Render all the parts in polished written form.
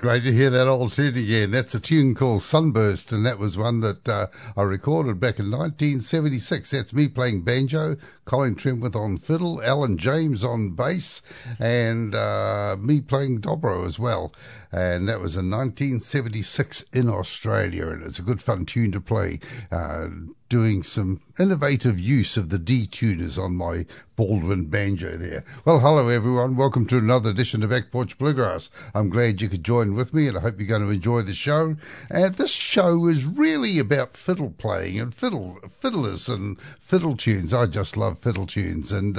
Great to hear that old tune again. That's a tune called Sunburst, and that was one that I recorded back in 1976. That's me playing banjo, Colleen Trenwith on fiddle, Alan James on bass, and me playing dobro as well. And that was in 1976 in Australia, and it's a good fun tune to play, doing some innovative use of the D tuners on my Baldwin banjo there. Well, hello everyone, welcome to another edition of Back Porch Bluegrass. I'm glad you could join with me, and I hope you're going to enjoy the show. This show is really about fiddle playing and fiddlers and fiddle tunes. I just love fiddle tunes, and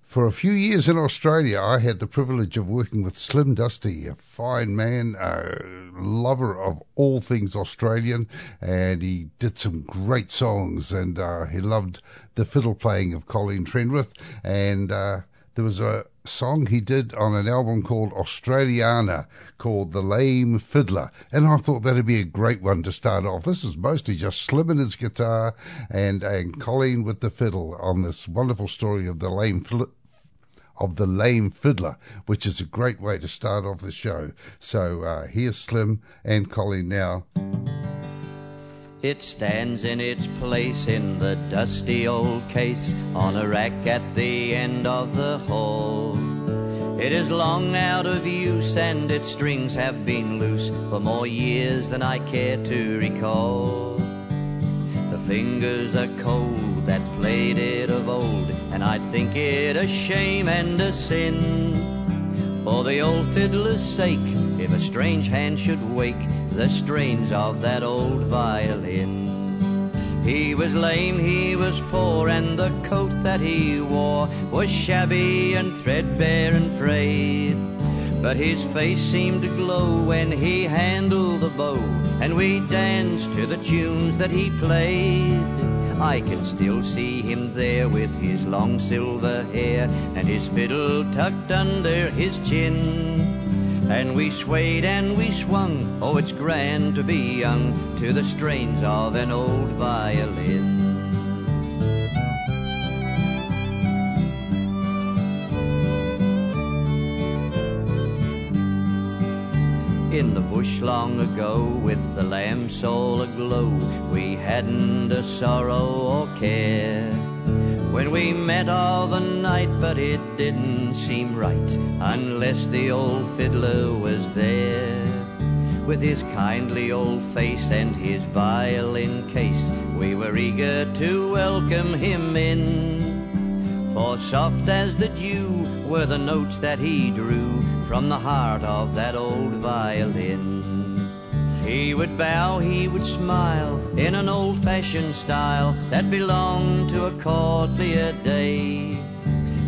for a few years in Australia, I had the privilege of working with Slim Dusty, a fine man, a lover of all things Australian, and he did some great songs, and he loved the fiddle playing of Colleen Trenwith, and there was a song he did on an album called Australiana called The Lame Fiddler, and I thought that'd be a great one to start off. This is mostly just Slim and his guitar and Colleen with the fiddle on this wonderful story of the lame fiddler, which is a great way to start off the show. So here's Slim and Colleen now. It stands in its place in the dusty old case on a rack at the end of the hall. It is long out of use and its strings have been loose for more years than I care to recall. The fingers are cold that played it of old, and I think it a shame and a sin. For the old fiddler's sake, if a strange hand should wake the strains of that old violin. He was lame, he was poor, and the coat that he wore was shabby and threadbare and frayed. But his face seemed to glow when he handled the bow, and we danced to the tunes that he played. I can still see him there with his long silver hair and his fiddle tucked under his chin. And we swayed and we swung, oh, it's grand to be young, to the strains of an old violin. In the bush long ago, with the lamb soul aglow, we hadn't a sorrow or care. When we met of a night, but it didn't seem right unless the old fiddler was there. With his kindly old face and his violin case, we were eager to welcome him in. For soft as the dew were the notes that he drew from the heart of that old violin. He would bow, he would smile, in an old-fashioned style that belonged to a courtlier day.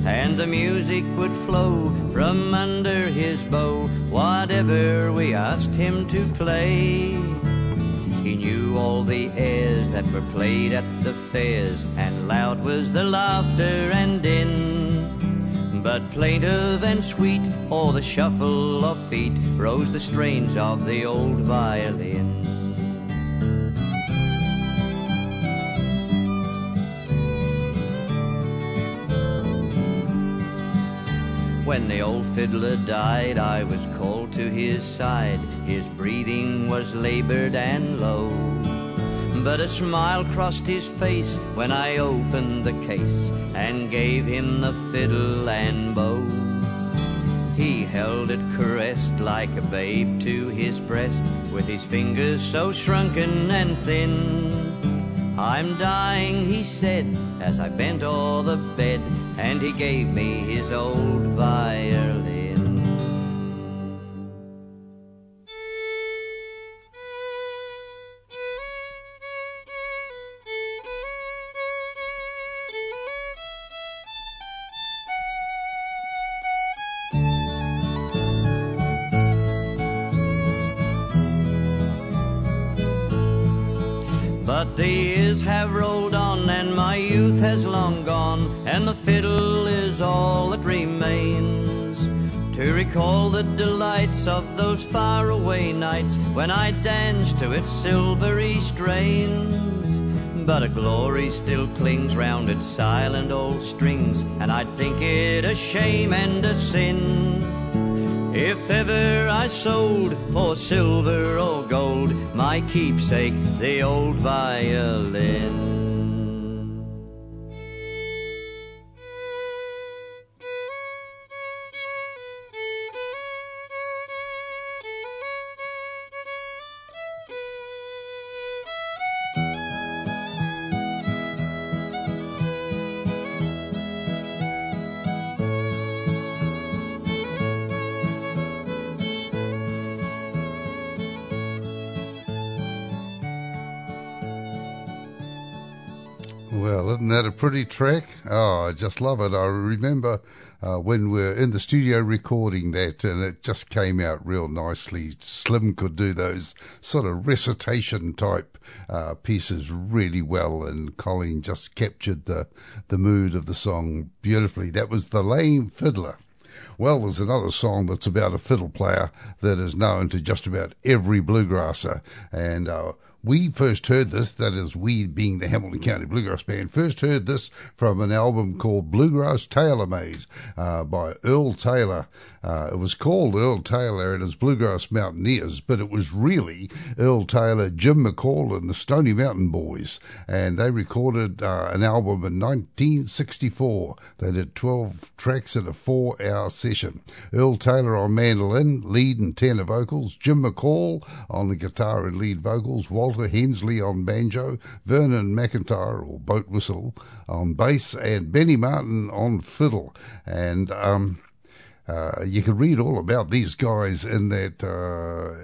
And the music would flow from under his bow, whatever we asked him to play. He knew all the airs that were played at the fairs, and loud was the laughter and din. But plaintive and sweet, o'er the shuffle of feet, rose the strains of the old violin. When the old fiddler died, I was called to his side. His breathing was labored and low, but a smile crossed his face when I opened the case and gave him the fiddle and bow. He held it caressed like a babe to his breast, with his fingers so shrunken and thin. "I'm dying," he said, as I bent o'er the bed, and he gave me his old violin. But the years have rolled on, and my youth has long gone, and the fiddle is all that remains to recall the delights of those faraway nights when I danced to its silvery strains. But a glory still clings round its silent old strings, and I'd think it a shame and a sin if ever I sold for silver or gold my keepsake, the old violin. Well, isn't that a pretty track? Oh, I just love it. I remember when we were in the studio recording that, and it just came out real nicely. Slim could do those sort of recitation type pieces really well, and Colleen just captured the mood of the song beautifully. That was The Lame Fiddler. Well, there's another song that's about a fiddle player that is known to just about every bluegrasser, and we first heard this, that is we being the Hamilton County Bluegrass Band, first heard this from an album called Bluegrass Tailor Made by Earl Taylor. It was called Earl Taylor and his Bluegrass Mountaineers, but it was really Earl Taylor, Jim McCall and the Stony Mountain Boys. And they recorded an album in 1964. They did 12 tracks in a 4-hour session. Earl Taylor on mandolin, lead and tenor vocals, Jim McCall on the guitar and lead vocals, Walt Hensley on banjo, Vernon McIntyre or boat whistle on bass, and Benny Martin on fiddle. And you can read all about these guys in that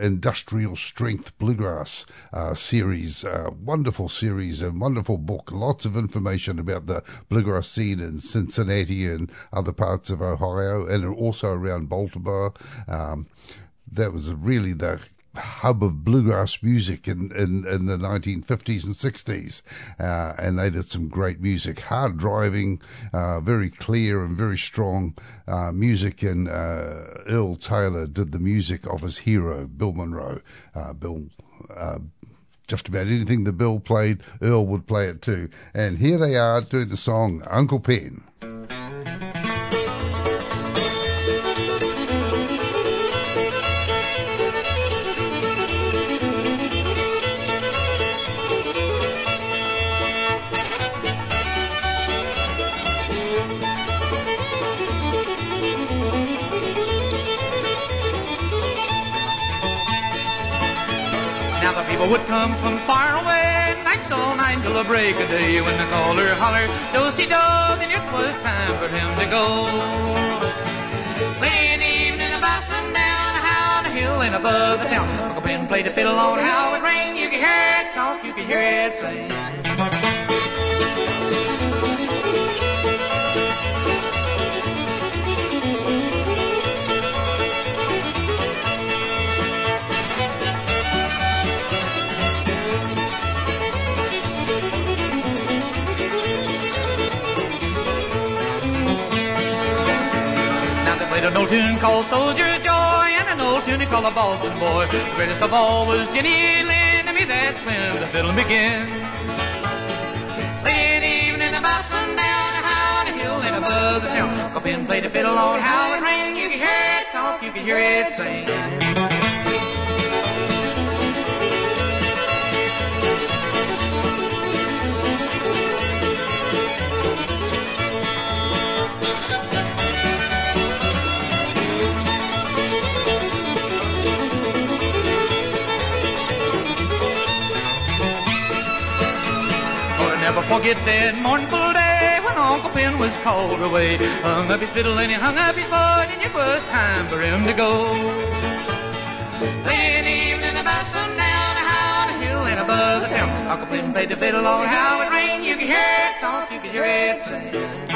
Industrial Strength Bluegrass series, wonderful series and wonderful book. Lots of information about the bluegrass scene in Cincinnati and other parts of Ohio and also around Baltimore. That was really the hub of bluegrass music in the 1950s and 60s, and they did some great music, hard driving, very clear and very strong music, and Earl Taylor did the music of his hero, Bill Monroe. Just about anything that Bill played, Earl would play it too, and here they are doing the song Uncle Pen. Would come from far away, nights all night till the break of day, when the caller holler, do-si-do, then it was time for him to go. When evening about sundown, how the hill and above the town, Uncle Ben played the fiddle on how it rang, you could hear it talk, you could hear it sing. An old tune called Soldier's Joy and an old tune called a Boston Boy. The greatest of all was Jenny Lind. To me, that's when the fiddle began. Late evening about sundown, how the hill and above the town, Uncle Ben played the fiddle on how it rang. You could hear it talk, you could hear it sing. Forget that mournful day when Uncle Ben was called away. Hung up his fiddle and he hung up his board, and it was time for him to go. Late evening about sundown, how the hill and above the town, Uncle Ben played the fiddle on how it rang. You could hear it talk, you could hear it sing.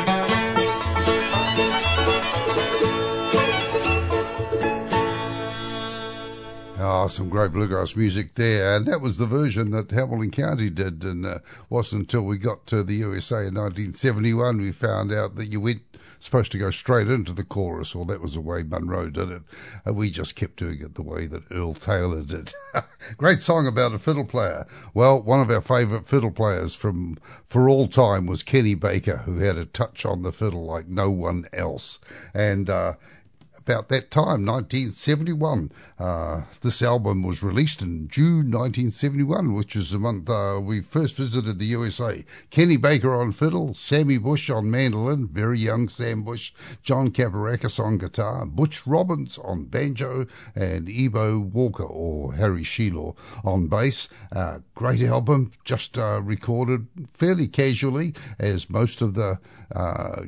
Oh, some great bluegrass music there. And that was the version that Hamilton County did. And it wasn't until we got to the USA in 1971 we found out that you went supposed to go straight into the chorus, or that was the way Monroe did it. And we just kept doing it the way that Earl Taylor did. Great song about a fiddle player. Well, one of our favourite fiddle players for all time was Kenny Baker, who had a touch on the fiddle like no one else. And about that time, 1971, this album was released in June 1971, which is the month we first visited the USA. Kenny Baker on fiddle, Sammy Bush on mandolin, very young Sam Bush, John Kaparakis on guitar, Butch Robbins on banjo, and Ebo Walker, or Harry Sheelaw, on bass. Great album, just recorded fairly casually, as most of the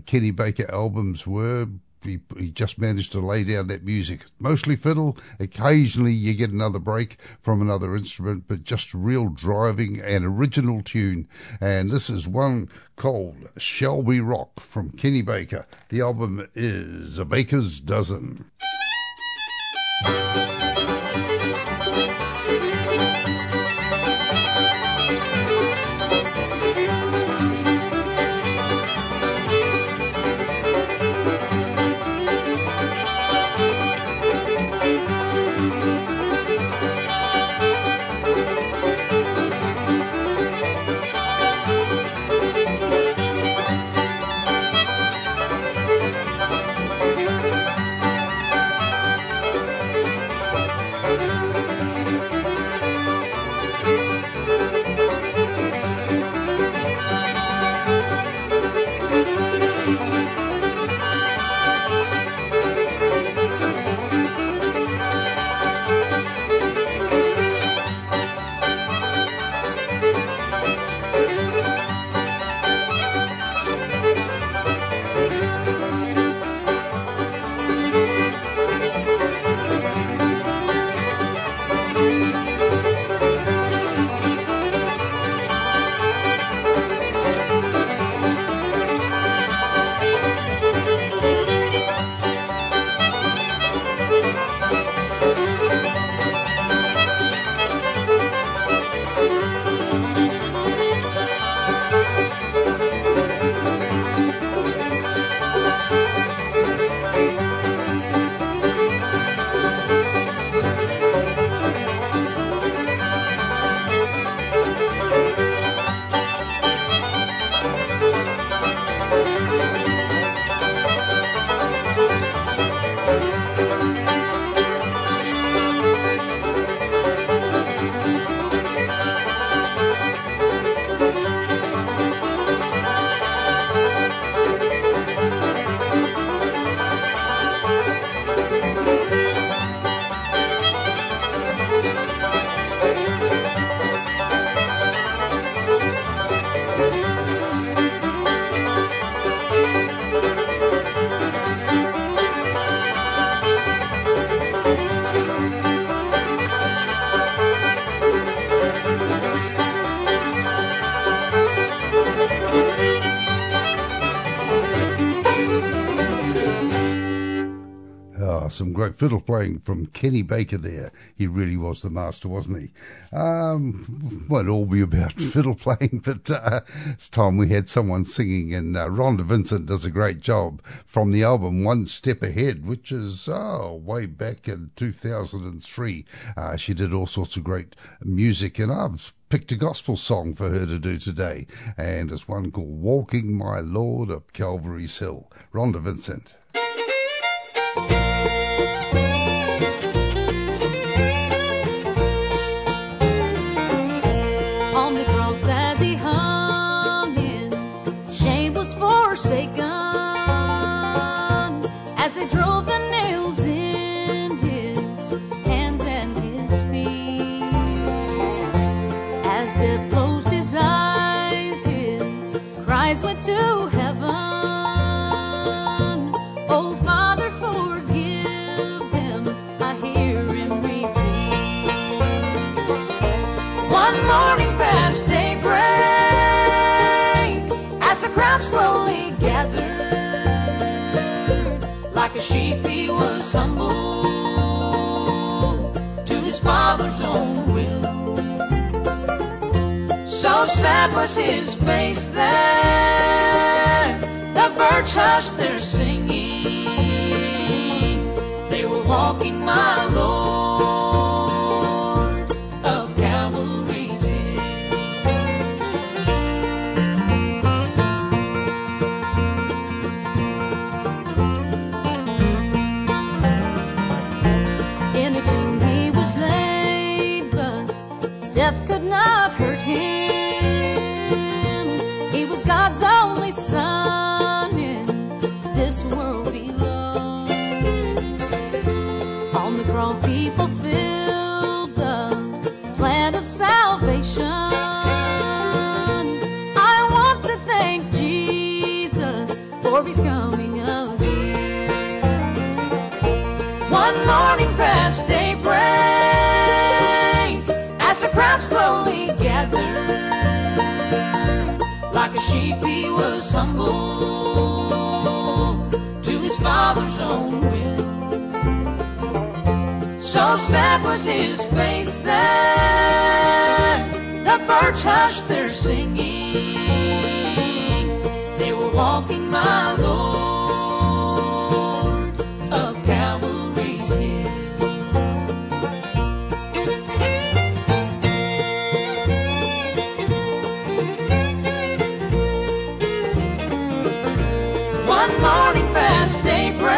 Kenny Baker albums were. He just managed to lay down that music. Mostly fiddle. Occasionally you get another break from another instrument, but just real driving and original tune. And this is one called Shall We Rock from Kenny Baker. The album is A Baker's Dozen. some great fiddle playing from Kenny Baker there. He really was the master, wasn't he? Won't all be about fiddle playing, but it's time we had someone singing, and Rhonda Vincent does a great job from the album One Step Ahead, which is way back in 2003. She did all sorts of great music, and I've picked a gospel song for her to do today, and it's one called Walking My Lord Up Calvary's Hill. Rhonda Vincent. On the cross as he hung in shame was forsaken, as they drove the nails in his hands and his feet, as death closed his eyes, his cries went to heaven. Slowly gathered, like a sheep he was humbled to his father's own will. So sad was his face that the birds hushed their singing. They were walking my Lord of Calvary. Death could not hurt him. He was God's only son in this world he loved. On the cross he fulfilled the plan of salvation. I want to thank Jesus for his coming again. One morning past daybreak, slowly gathered, like a sheep he was humbled to his father's own will. So sad was his face that the birds hushed their singing. They were walking my Lord of Calvary. Morning past daybreak,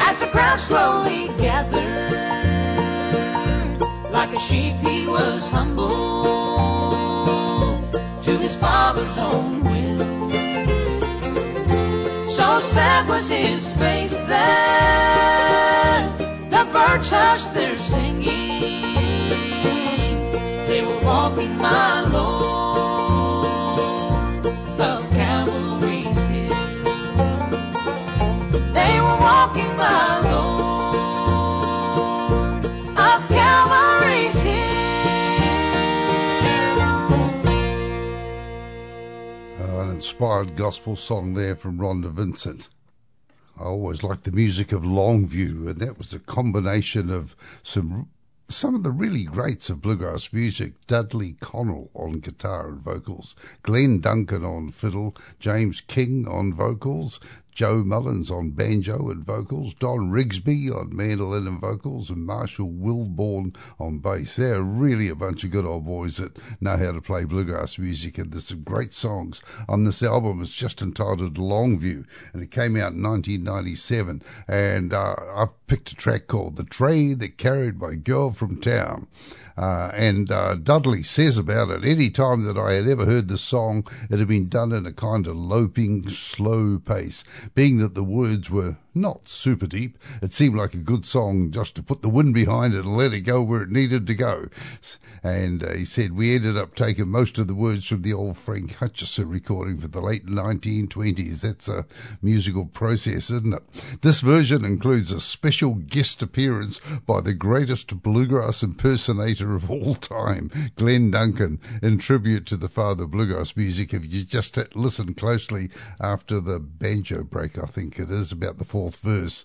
as the crowd slowly gathered, like a sheep he was humbled to his father's own will. So sad was his face that the birds hushed their singing. They were walking my Lord of Calvary. They were walking my Lord up Calvary's hill. An inspired gospel song there from Rhonda Vincent. I always liked the music of Longview, and that was a combination of some of the really greats of bluegrass music: Dudley Connell on guitar and vocals, Glenn Duncan on fiddle, James King on vocals, Joe Mullins on banjo and vocals, Don Rigsby on mandolin and vocals, and Marshall Wilborn on bass. They're really a bunch of good old boys that know how to play bluegrass music, and there's some great songs on this album. It's just entitled Longview, and it came out in 1997, and I've picked a track called The Train That Carried My Girl From Town. Dudley says about it, any time that I had ever heard the song, it had been done in a kind of loping, slow pace. Being that the words were not super deep, it seemed like a good song just to put the wind behind it and let it go where it needed to go. And he said, we ended up taking most of the words from the old Frank Hutchison recording for the late 1920s. That's a musical process, isn't it? This version includes a special guest appearance by the greatest bluegrass impersonator of all time, Glenn Duncan, in tribute to the father of bluegrass music. If you just listen closely after the banjo break, I think it is, about the fourth verse,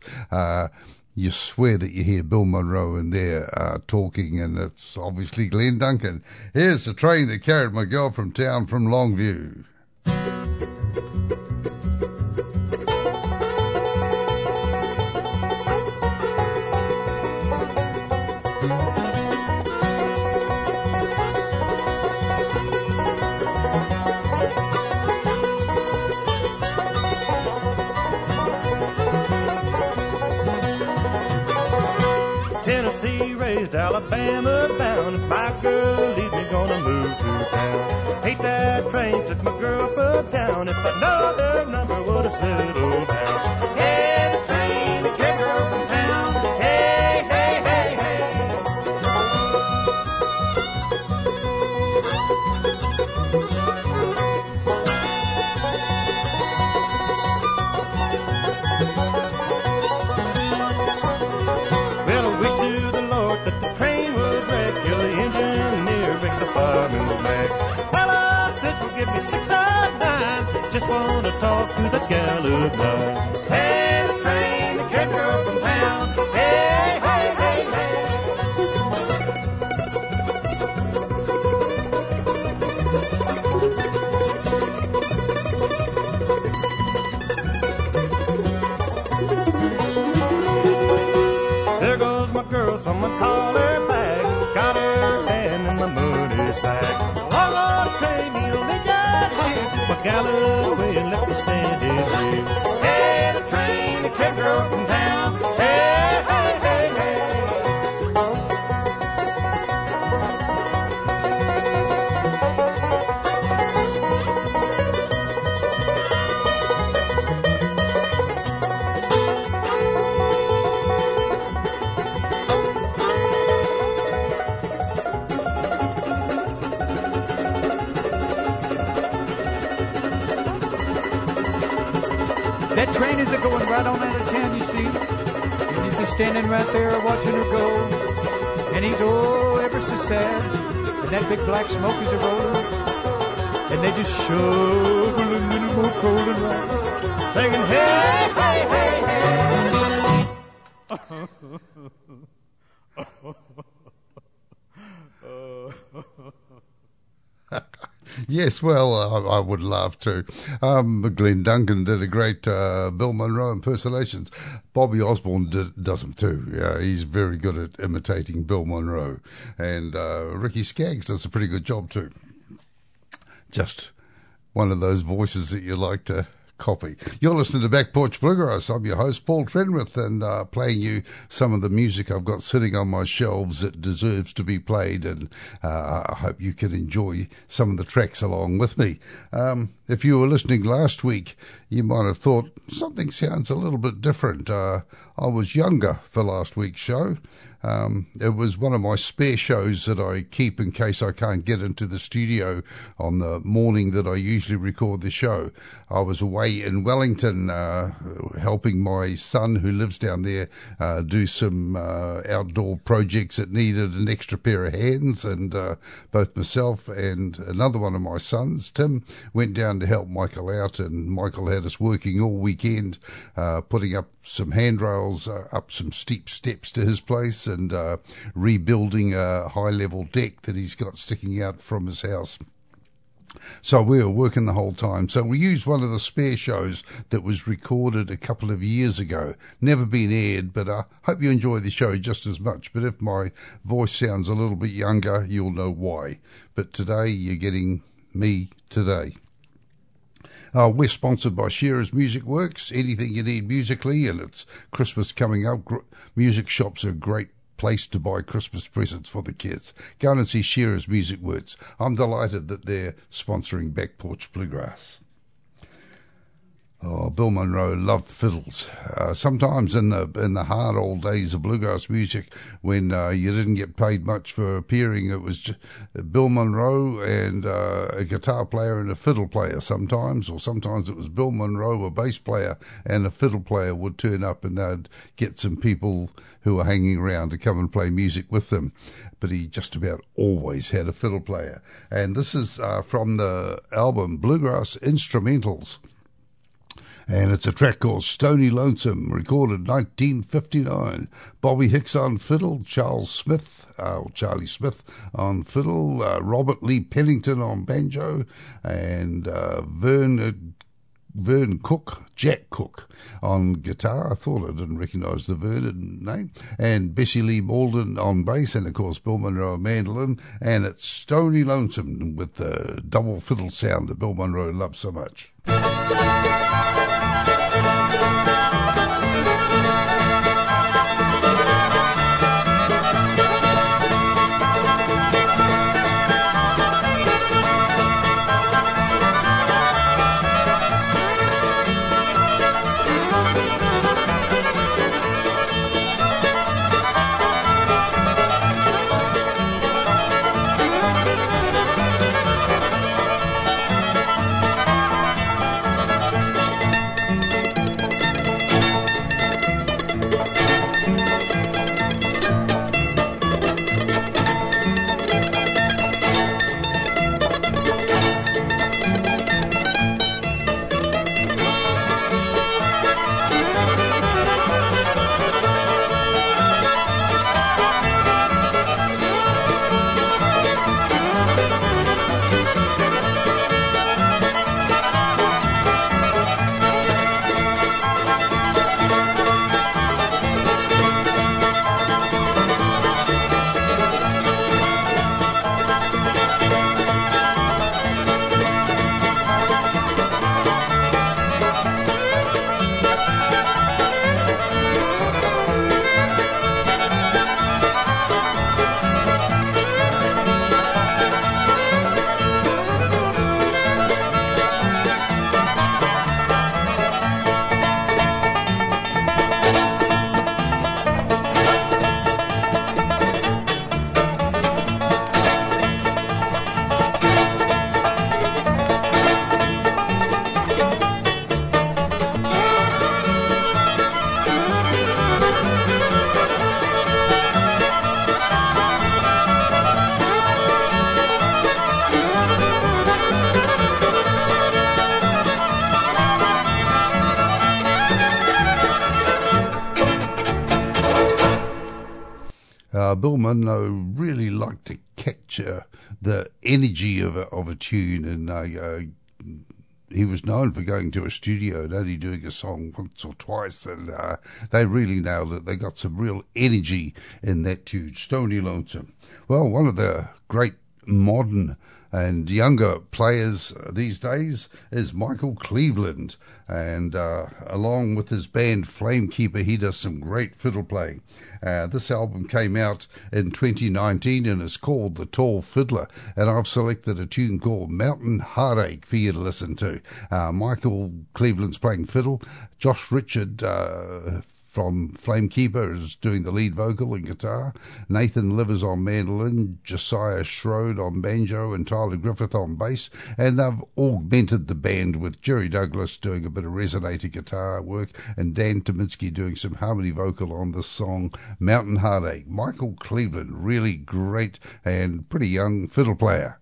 you swear that you hear Bill Monroe in there talking, and it's obviously Glenn Duncan. Here's the train that carried my girl from town from Longview. Alabama bound, my girl leave me, gonna move to town. Hate that train, took my girl from town. If I know their number, would have settled down. Hey, the train that carried her from town. Hey, hey, hey, hey. Well, I wish to the Lord that the train would wreck, kill the engineer, wreck the fireman back. Well, I said, forgive me, 609, just wanna talk to the gal of mine. Hey, the train that carried her from town. Hey, hey, hey, hey. There goes my girl, someone call her. Galloway and let me stand in here. Hey, the train that carried her from town. Hey, hey, hey, going right on out of town, you see, and he's just standing right there watching her go, and he's oh ever so sad, and that big black smoke is a rolling, and they just shoveling little more coal and rock, singing hey, hey, hey, hey. Yes, well, I would love to. Glenn Duncan did a great Bill Monroe impersonations. Bobby Osborne does them too. Yeah, he's very good at imitating Bill Monroe. And Ricky Skaggs does a pretty good job too. Just one of those voices that you like to copy. You're listening to Back Porch Bluegrass. I'm your host, Paul Trenwith, and playing you some of the music I've got sitting on my shelves that deserves to be played, and I hope you can enjoy some of the tracks along with me. If you were listening last week, you might have thought something sounds a little bit different. I was younger for last week's show. It was one of my spare shows that I keep in case I can't get into the studio on the morning that I usually record the show. I was away in Wellington helping my son, who lives down there, do some outdoor projects that needed an extra pair of hands, and both myself and another one of my sons, Tim, went down to help Michael out, and Michael had us working all weekend, putting up some handrails, up some steep steps to his place, and rebuilding a high-level deck that he's got sticking out from his house. So we were working the whole time. So we used one of the spare shows that was recorded a couple of years ago. Never been aired, but I hope you enjoy the show just as much. But if my voice sounds a little bit younger, you'll know why. But today, you're getting me today. We're sponsored by Shearer's Music Works. Anything you need musically, and it's Christmas coming up. Music shops are a great place to buy Christmas presents for the kids. Go and see Shearer's Music Works. I'm delighted that they're sponsoring Back Porch Bluegrass. Oh, Bill Monroe loved fiddles. Sometimes in the hard old days of bluegrass music, when you didn't get paid much for appearing, it was Bill Monroe and a guitar player and a fiddle player sometimes, or sometimes it was Bill Monroe, a bass player, and a fiddle player would turn up, and they'd get some people who were hanging around to come and play music with them. But he just about always had a fiddle player. And this is from the album Bluegrass Instrumentals. and it's a track called Stony Lonesome, recorded 1959. Bobby Hicks on fiddle, Charlie Smith on fiddle, Robert Lee Pennington on banjo, and Jack Cook on guitar. I thought I didn't recognise the Vernon name. And Bessie Lee Malden on bass, and of course Bill Monroe on mandolin. And it's Stony Lonesome with the double fiddle sound that Bill Monroe loves so much. Bill Monroe really liked to capture the energy of a tune, and he was known for going to a studio and only doing a song once or twice, and they really nailed it. They got some real energy in that tune, Stony Lonesome. Well, one of the great modern and younger players these days is Michael Cleveland, and along with his band Flamekeeper, he does some great fiddle playing. This album came out in 2019 and is called The Tall Fiddler, and I've selected a tune called Mountain Heartache for you to listen to. Michael Cleveland's playing fiddle, Josh Richard from Flamekeeper is doing the lead vocal and guitar, Nathan Livers on mandolin, Josiah Schroed on banjo, and Tyler Griffith on bass, and they've augmented the band with Jerry Douglas doing a bit of resonator guitar work and Dan Tominski doing some harmony vocal on this song, Mountain Heartache. Michael Cleveland, really great and pretty young fiddle player.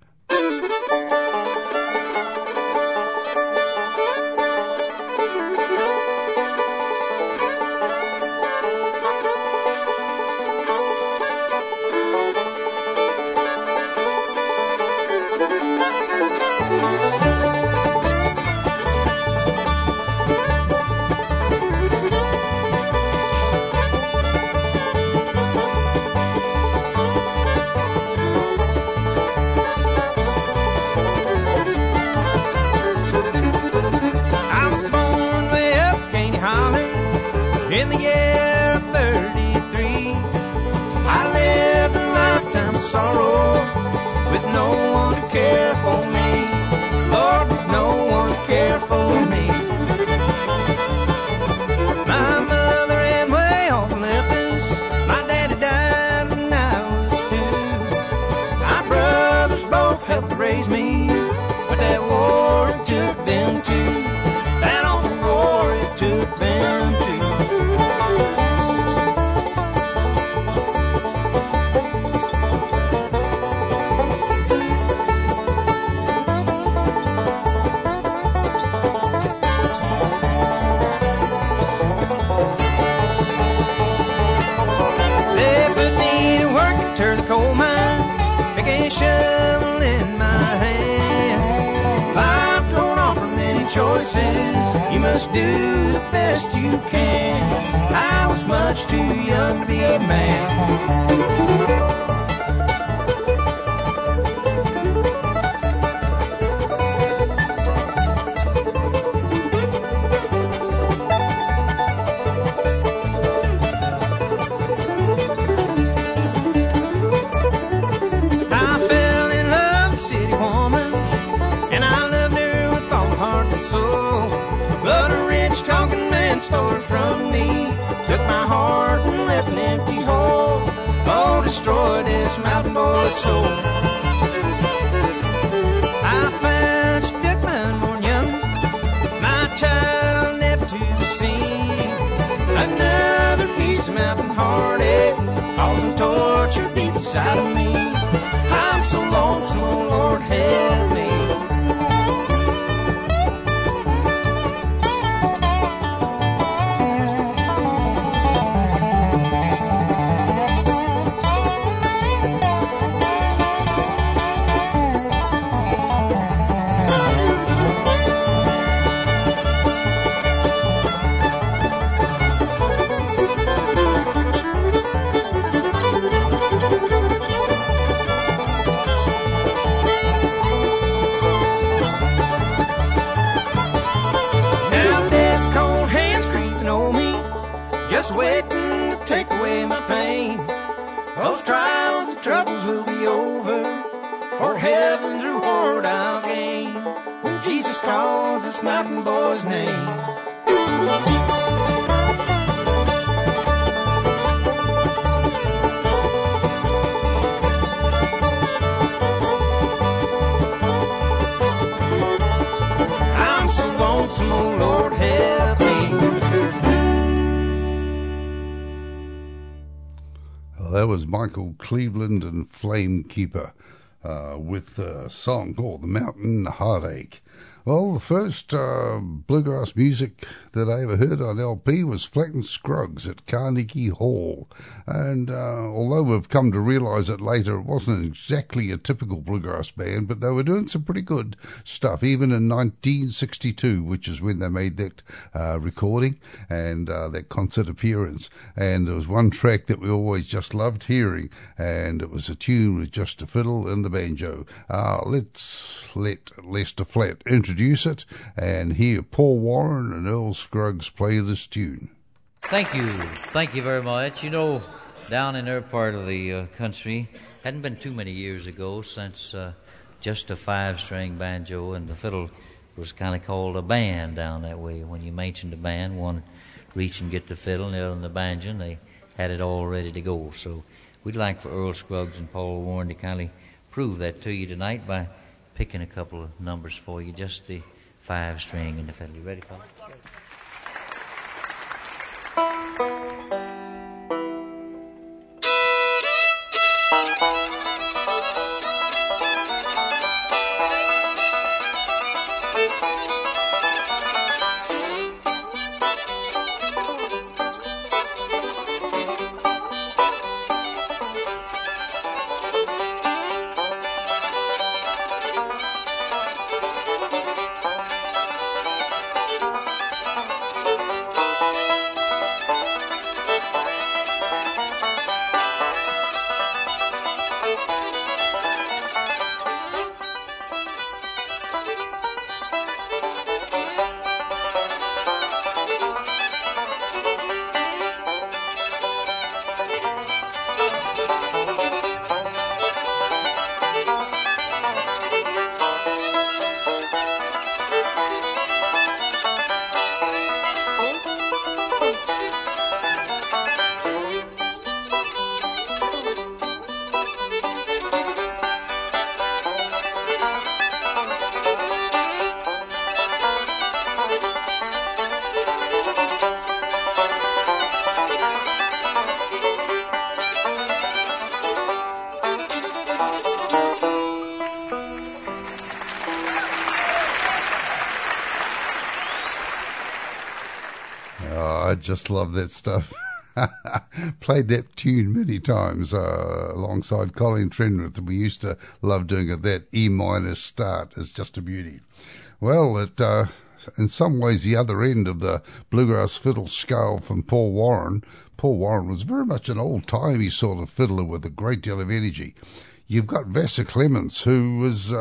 many choices, you must do the best you can. I was much too young to be a man. Stole from me, took my heart and left an empty hole. Oh, destroy this mountain boy's soul. I found you took mine born young, my child never to see. Another piece of mountain heartache, causing torture deep inside of me. I'm so lonesome, oh Lord, help me. Michael Cleveland and Flamekeeper with a song called The Mountain Heartache. Well, the first bluegrass music that I ever heard on LP was Flatten Scruggs at Carnegie Hall. And although we've come to realise that later it wasn't exactly a typical bluegrass band, but they were doing some pretty good stuff, even in 1962, which is when they made that recording and that concert appearance. And there was one track that we always just loved hearing, and it was a tune with just a fiddle and the banjo. Let's let Lester Flatt introduce it and hear Paul Warren and Earl Scruggs play this tune. Thank you very much. You know, down in their part of the country, hadn't been too many years ago since just a five-string banjo and the fiddle was kind of called a band down that way. When you mentioned a band, one reached and get the fiddle and the other and the banjo, and they had it all ready to go. So we'd like for Earl Scruggs and Paul Warren to kind of prove that to you tonight by picking a couple of numbers for you, just the five-string and the fiddle. You ready for it? Just love that stuff. Played that tune many times alongside Colleen Trenwith, and we used to love doing it. That E minor start is just a beauty. Well, it in some ways the other end of the bluegrass fiddle scale from Paul Warren. Paul Warren was very much an old-timey sort of fiddler with a great deal of energy. You've got Vassar Clements, who was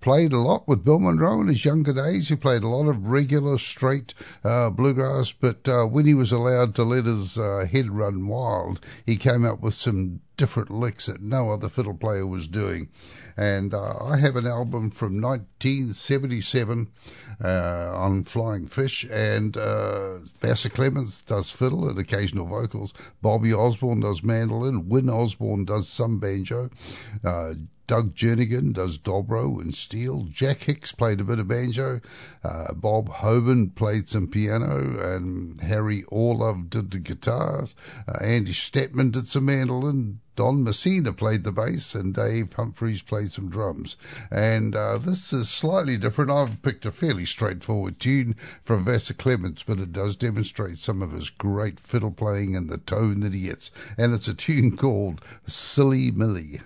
played a lot with Bill Monroe in his younger days. He played a lot of regular, straight bluegrass, but when he was allowed to let his head run wild, he came up with some different licks that no other fiddle player was doing. And I have an album from 1977 on Flying Fish, and Vassar Clements does fiddle and occasional vocals. Bobby Osborne does mandolin. Wynne Osborne does some banjo. Doug Jernigan does dobro and steel. Jack Hicks played a bit of banjo. Bob Hoban played some piano, and Harry Orlove did the guitars. Andy Statman did some mandolin. Don Messina played the bass, and Dave Humphreys played some drums. And this is slightly different. I've picked a fairly straightforward tune from Vassar Clements, but it does demonstrate some of his great fiddle playing and the tone that he hits. And it's a tune called Silly Millie.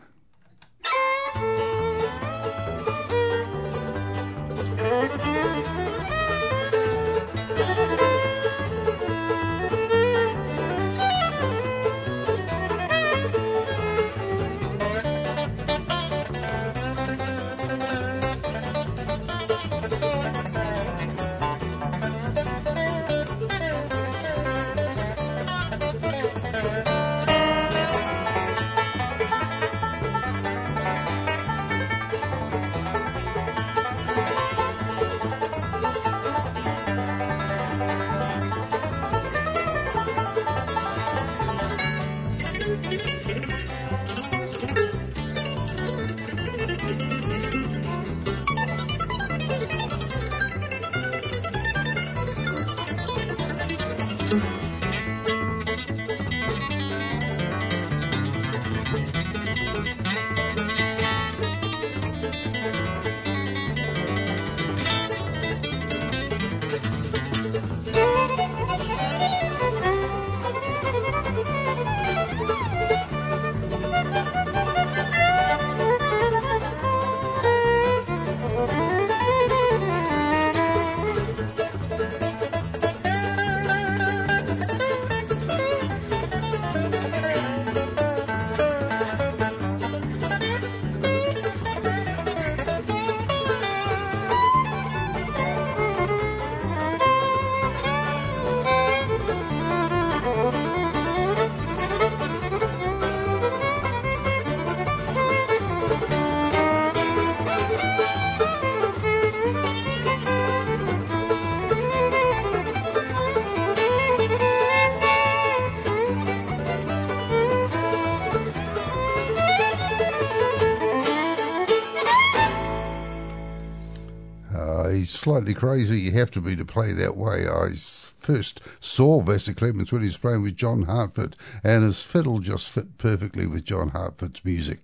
Slightly crazy you have to be to play that way. I first saw Vassar Clements when he was playing with John Hartford, and his fiddle just fit perfectly with John Hartford's music.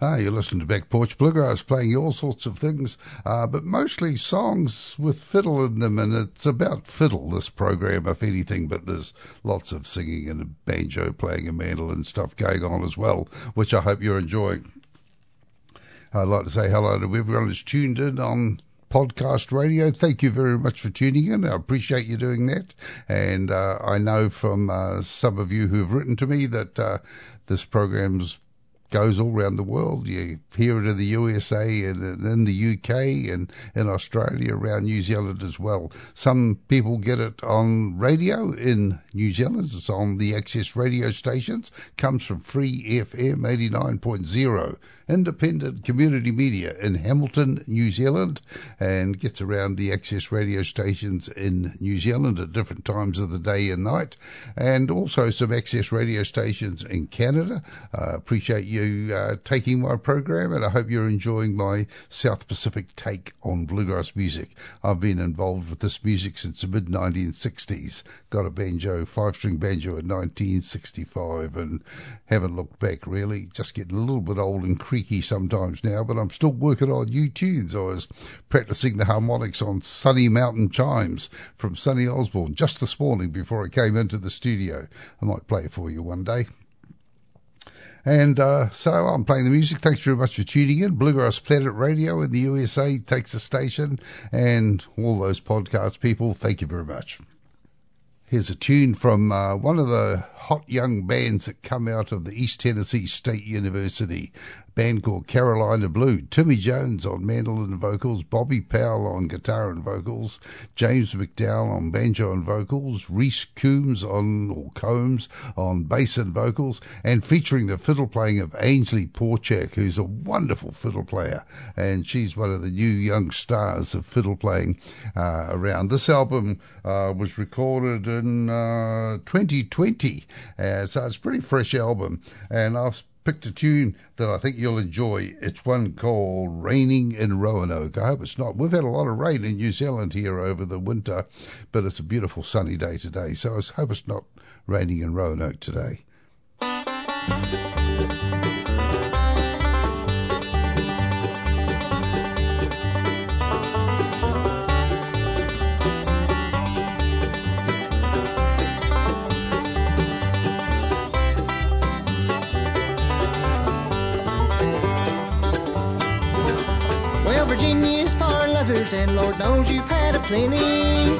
You're listening to Back Porch Bluegrass, playing all sorts of things, but mostly songs with fiddle in them, and it's about fiddle, this program, if anything, but there's lots of singing and banjo playing and mandolin stuff going on as well, which I hope you're enjoying. I'd like to say hello to everyone who's tuned in on podcast radio. Thank you very much for tuning in. I appreciate you doing that. And I know from some of you who have written to me that this program's goes all around the world. You hear it in the USA and in the UK and in Australia, around New Zealand as well. Some people get it on radio in New Zealand. It's on the access radio stations. Comes from Free FM 89.0, independent community media in Hamilton, New Zealand, and gets around the access radio stations in New Zealand at different times of the day and night, and also some access radio stations in Canada. Appreciate you taking my program, and I hope you're enjoying my South Pacific take on bluegrass music. I've been involved with this music since the mid-1960s. Got a banjo, five-string banjo in 1965, and haven't looked back really. Just getting a little bit old and creaky sometimes now, but I'm still working on new tunes. I was practicing the harmonics on Sunny Mountain Chimes from Sonny Osborne just this morning before I came into the studio. I might play it for you one day. And so I'm playing the music. Thanks very much for tuning in. Bluegrass Planet Radio in the USA takes the station, and all those podcast people, thank you very much. Here's a tune from one of the hot young bands that come out of the East Tennessee State University, a band called Carolina Blue. Timmy Jones on mandolin and vocals, Bobby Powell on guitar and vocals, James McDowell on banjo and vocals, Reese Coombs on bass and vocals, and featuring the fiddle playing of Ainsley Porchak, who's a wonderful fiddle player, and she's one of the new young stars of fiddle playing around. This album was recorded in 2020, so it's a pretty fresh album, and I've picked a tune that I think you'll enjoy. It's one called Raining in Roanoke. I hope it's not. We've had a lot of rain in New Zealand here over the winter, but it's a beautiful sunny day today, so I hope it's not raining in Roanoke today. And Lord knows you've had a plenty,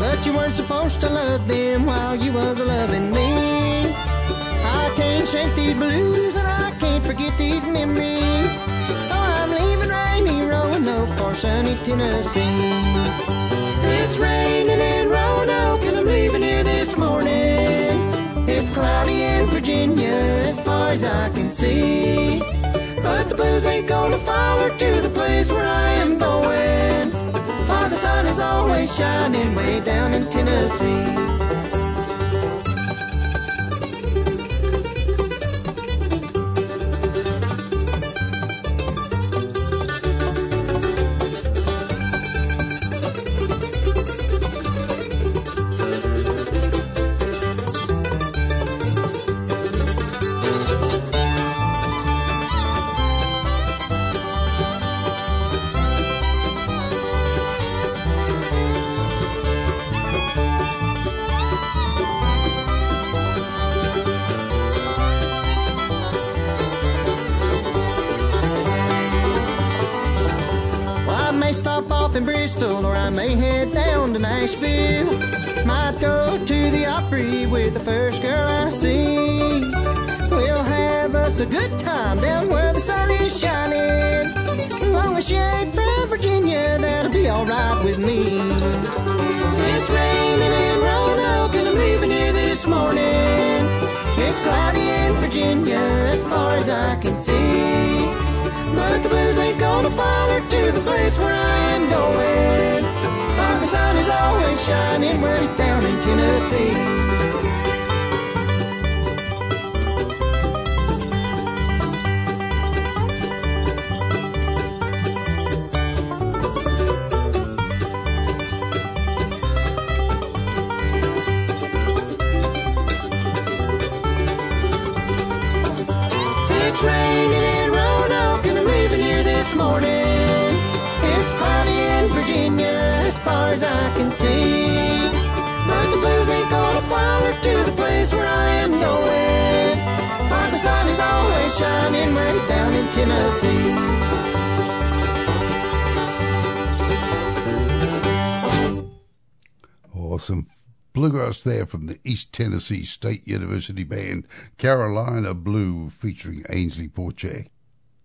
but you weren't supposed to love them while you was a-loving me. I can't shrink these blues and I can't forget these memories, so I'm leaving rainy Roanoke for sunny Tennessee. It's raining in Roanoke and I'm leaving here this morning. It's cloudy in Virginia as far as I can see, but the blues ain't gonna follow to the place where I am going, for the sun is always shining way down in Tennessee. Might go to the Opry with the first girl I see. We'll have us a good time down where the sun is shining. As long as she ain't from Virginia, that'll be alright with me. It's raining in Roanoke and I'm leaving here this morning. It's cloudy in Virginia as far as I can see, but the blues ain't gonna follow to the place where I am going. The sun is always shining way down in Tennessee. Shining right down in Tennessee. Awesome. Bluegrass there from the East Tennessee State University Band, Carolina Blue, featuring Ainsley Porchak.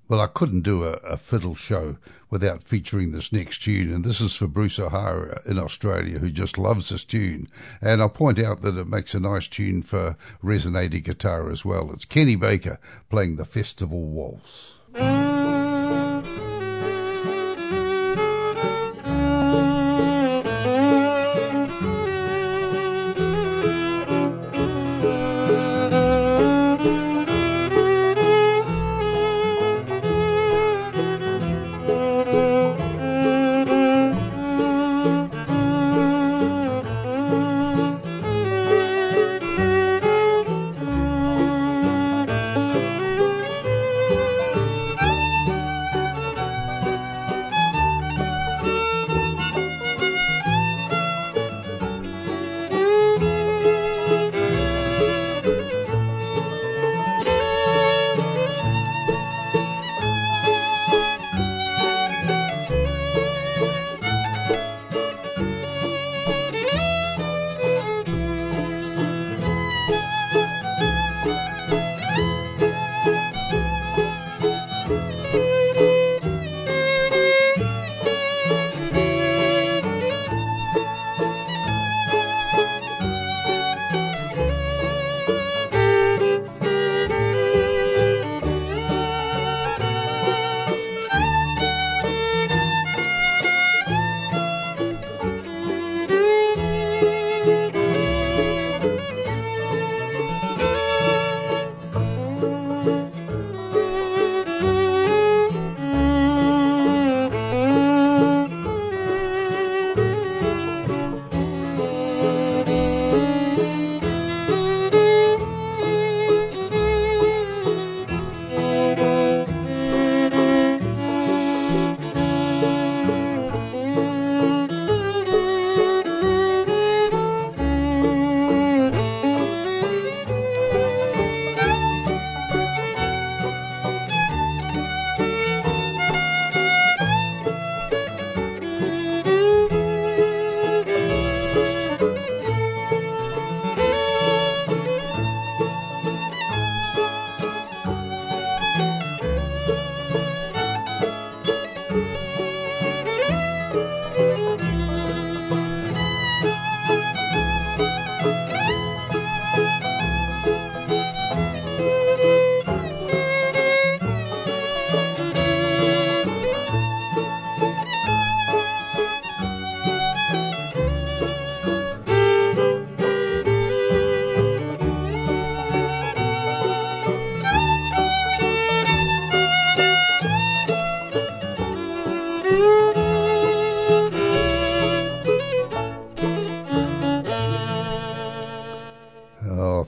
Well, I couldn't do a fiddle show without featuring this next tune, and this is for Bruce O'Hara in Australia, who just loves this tune. And I'll point out that it makes a nice tune for resonating guitar as well. It's Kenny Baker playing the Festival Waltz.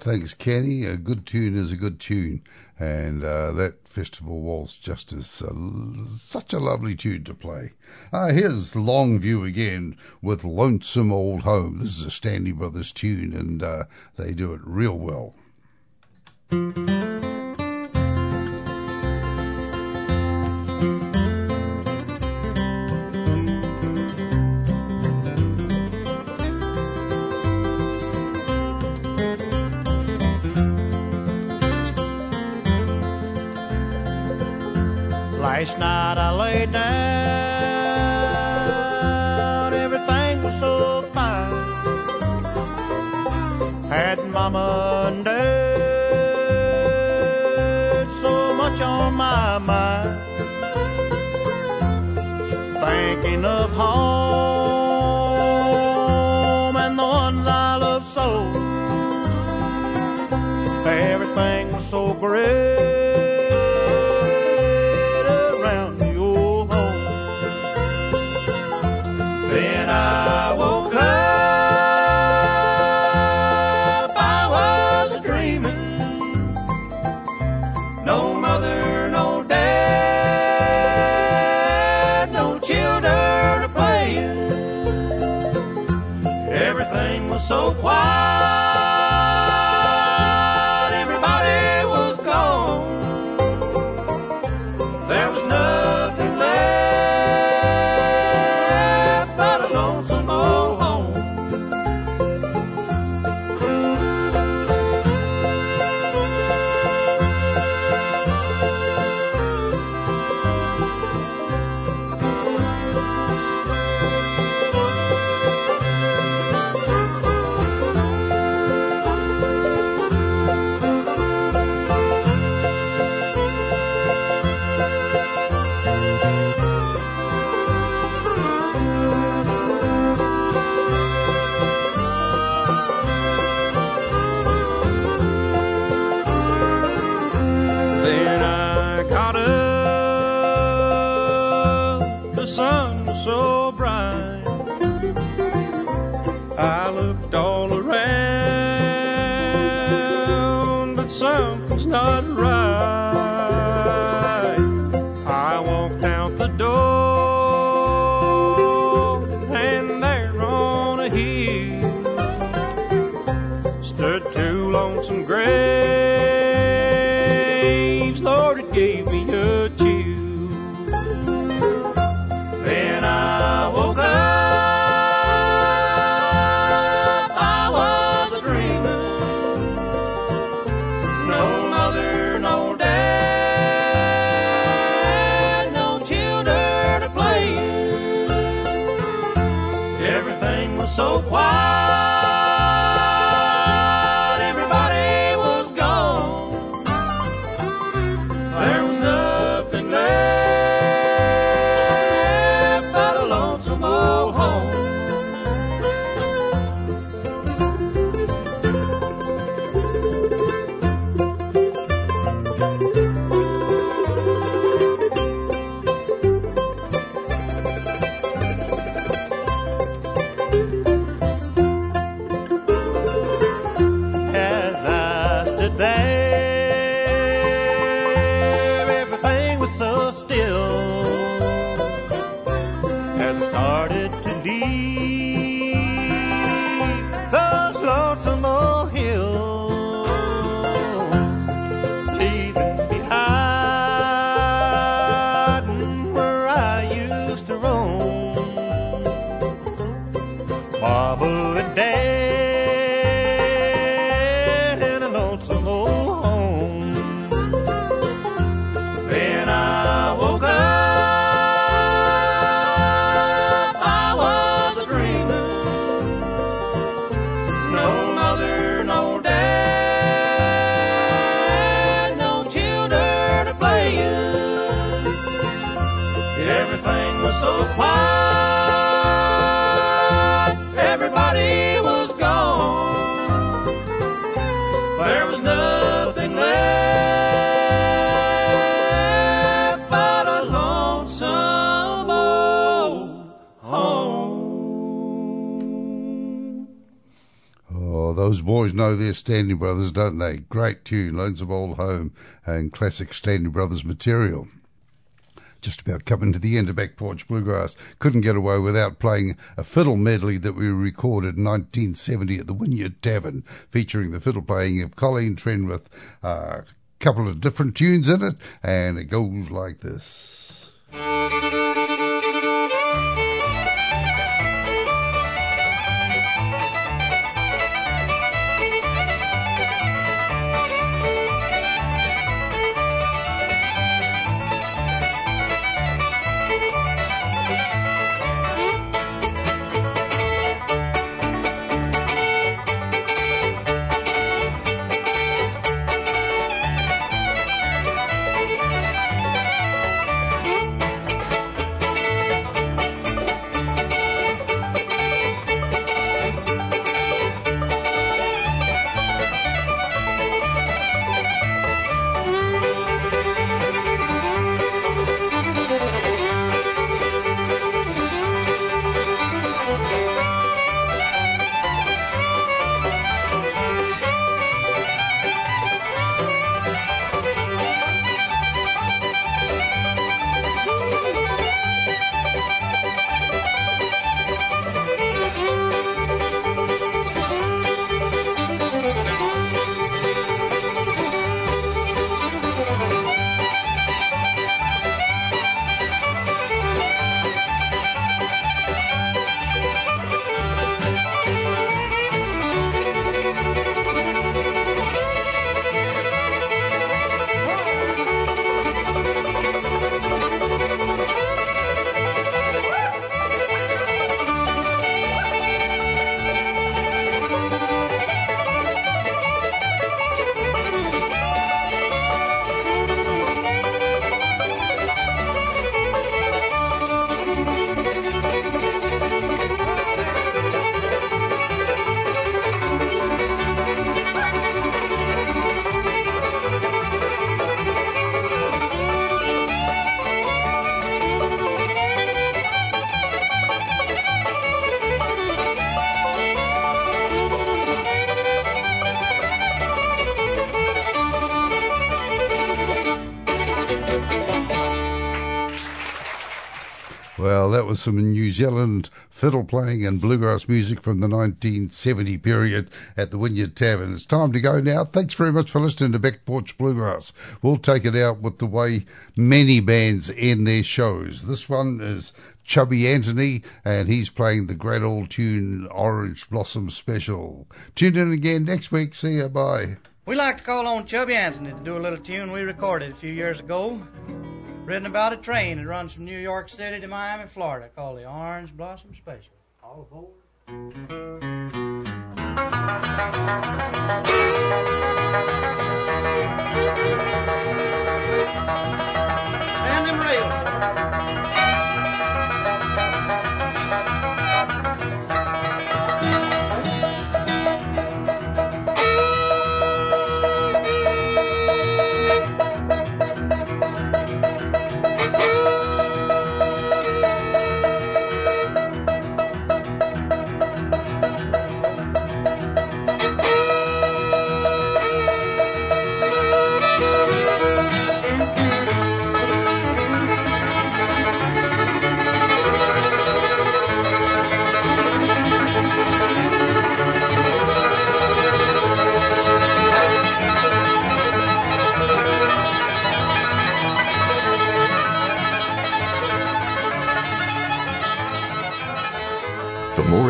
Thanks, Kenny. A good tune is a good tune. And that festival waltz just is such a lovely tune to play. Here's Longview again with Lonesome Old Home. This is a Stanley Brothers tune, and they do it real well. Last night I laid down, everything was so fine. Had mama and dad, so much on my mind. Thinking of home and the ones I love so. Everything was so great. So quiet, everybody was gone. There was nothing left but a lonesome old home. So bright, I looked all around, but something's not right. I walked out the door, and there on a hill stood two lonesome graves. Lord, it gave me a chill. So quiet, everybody was gone. There was nothing left but a lonesome old so quiet, everybody was gone. Oh, those boys know their Stanley Brothers, don't they? Great tune, Lonesome Old Home, and classic Stanley Brothers material. Just about coming to the end of Back Porch Bluegrass. Couldn't get away without playing a fiddle medley that we recorded in 1970 at the Wynyard Tavern, featuring the fiddle playing of Colleen Trenwith. A couple of different tunes in it, and it goes like this. Well, that was some New Zealand fiddle playing and bluegrass music from the 1970 period at the Wynyard Tavern. It's time to go now. Thanks very much for listening to Back Porch Bluegrass. We'll take it out with the way many bands end their shows. This one is Chubby Anthony, and he's playing the great old tune Orange Blossom Special. Tune in again next week. See you. Bye. We like to call on Chubby Anthony to do a little tune we recorded a few years ago. Written about a train that runs from New York City to Miami, Florida, called the Orange Blossom Special. All aboard. Stand them rails. More